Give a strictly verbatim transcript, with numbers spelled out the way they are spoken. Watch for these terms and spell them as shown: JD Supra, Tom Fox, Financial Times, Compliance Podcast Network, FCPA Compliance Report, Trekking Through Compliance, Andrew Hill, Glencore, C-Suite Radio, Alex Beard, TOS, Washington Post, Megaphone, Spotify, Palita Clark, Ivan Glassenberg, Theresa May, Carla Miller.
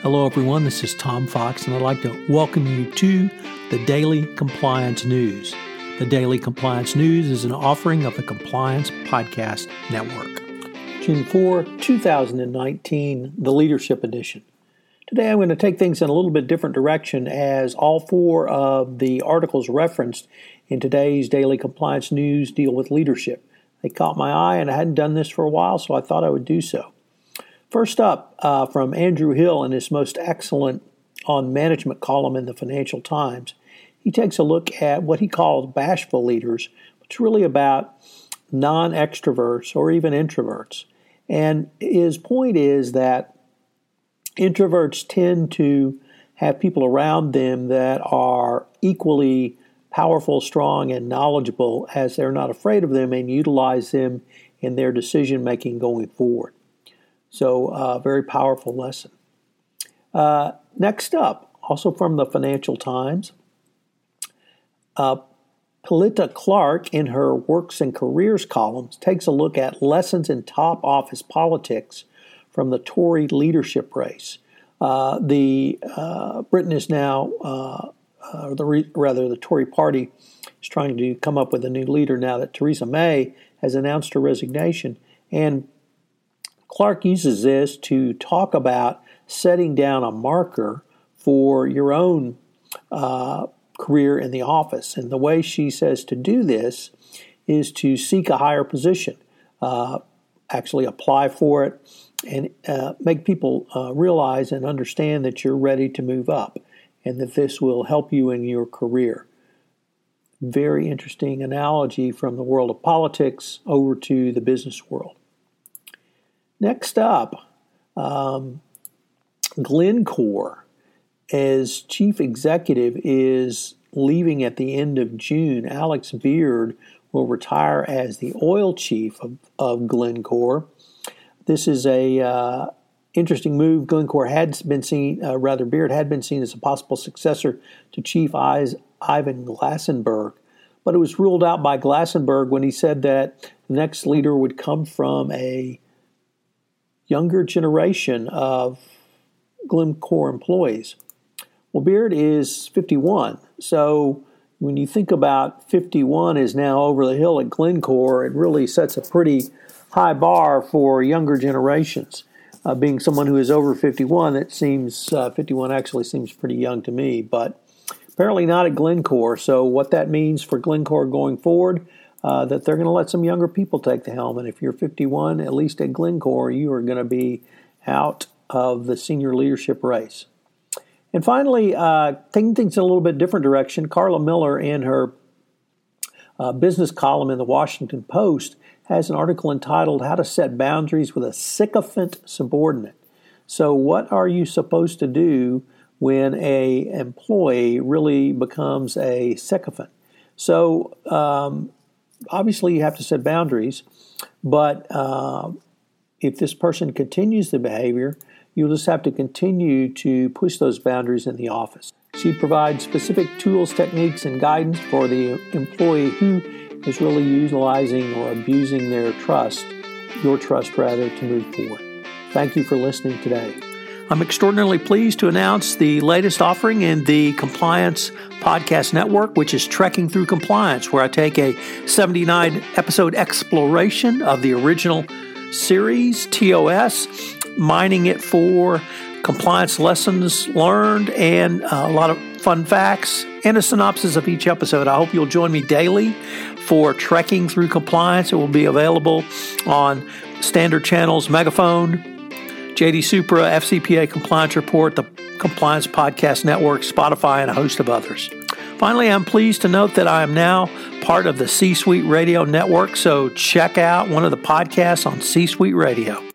Hello, everyone. This is Tom Fox, and I'd like to welcome you to the Daily Compliance News. The Daily Compliance News is an offering of the Compliance Podcast Network. June fourth, twenty nineteen, the Leadership Edition. Today I'm going to take things in a little bit different direction, as all four of the articles referenced in today's Daily Compliance News deal with leadership. They caught my eye, and I hadn't done this for a while, so I thought I would do so. First up, uh, from Andrew Hill in his most excellent on management column in the Financial Times, he takes a look at what he calls bashful leaders. It's really about non-extroverts or even introverts. And his point is that introverts tend to have people around them that are equally powerful, strong, and knowledgeable, as they're not afraid of them and utilize them in their decision-making going forward. So a uh, very powerful lesson. Uh, next up, also from the Financial Times, uh, Palita Clark, in her Works and Careers columns, takes a look at lessons in top office politics from the Tory leadership race. Uh, the uh, Britain is now, uh, uh, the re- rather the Tory party is trying to come up with a new leader now that Theresa May has announced her resignation. And Clark uses this to talk about setting down a marker for your own uh career in the office. And the way she says to do this is to seek a higher position, uh, actually apply for it, and uh, make people uh, realize and understand that you're ready to move up and that this will help you in your career. Very interesting analogy from the world of politics over to the business world. Next up, um, Glencore, as chief executive, is leaving at the end of June. Alex Beard will retire as the oil chief of, of Glencore. This is a uh, interesting move. Glencore had been seen, uh, rather Beard had been seen as a possible successor to Chief Ivan Glassenberg, but it was ruled out by Glassenberg when he said that the next leader would come from a younger generation of Glencore employees. Well, Beard is fifty-one, so when you think about fifty-one is now over the hill at Glencore, it really sets a pretty high bar for younger generations. Uh, being someone who is over fifty-one, it seems uh, fifty-one actually seems pretty young to me, but apparently not at Glencore. So what that means for Glencore going forward, uh, that they're going to let some younger people take the helm, and if you're fifty-one, at least at Glencore, you are going to be out of the senior leadership race. And finally, uh, taking things in a little bit different direction, Carla Miller, in her uh, business column in the Washington Post, has an article entitled "How to Set Boundaries with a Sycophant Subordinate." So what are you supposed to do when a employee really becomes a sycophant? So um, obviously you have to set boundaries, but uh, if this person continues the behavior, you'll just have to continue to push those boundaries in the office. She provides specific tools, techniques, and guidance for the employee who is really utilizing or abusing their trust, your trust rather, to move forward. Thank you for listening today. I'm extraordinarily pleased to announce the latest offering in the Compliance Podcast Network, which is Trekking Through Compliance, where I take a seventy-nine episode exploration of the original series, T O S, mining it for compliance lessons learned and a lot of fun facts and a synopsis of each episode. I hope you'll join me daily for Trekking Through Compliance. It will be available on standard channels, Megaphone, J D Supra, F C P A Compliance Report, the Compliance Podcast Network, Spotify, and a host of others. Finally, I'm pleased to note that I am now part of the C-Suite Radio Network, so check out one of the podcasts on C-Suite Radio.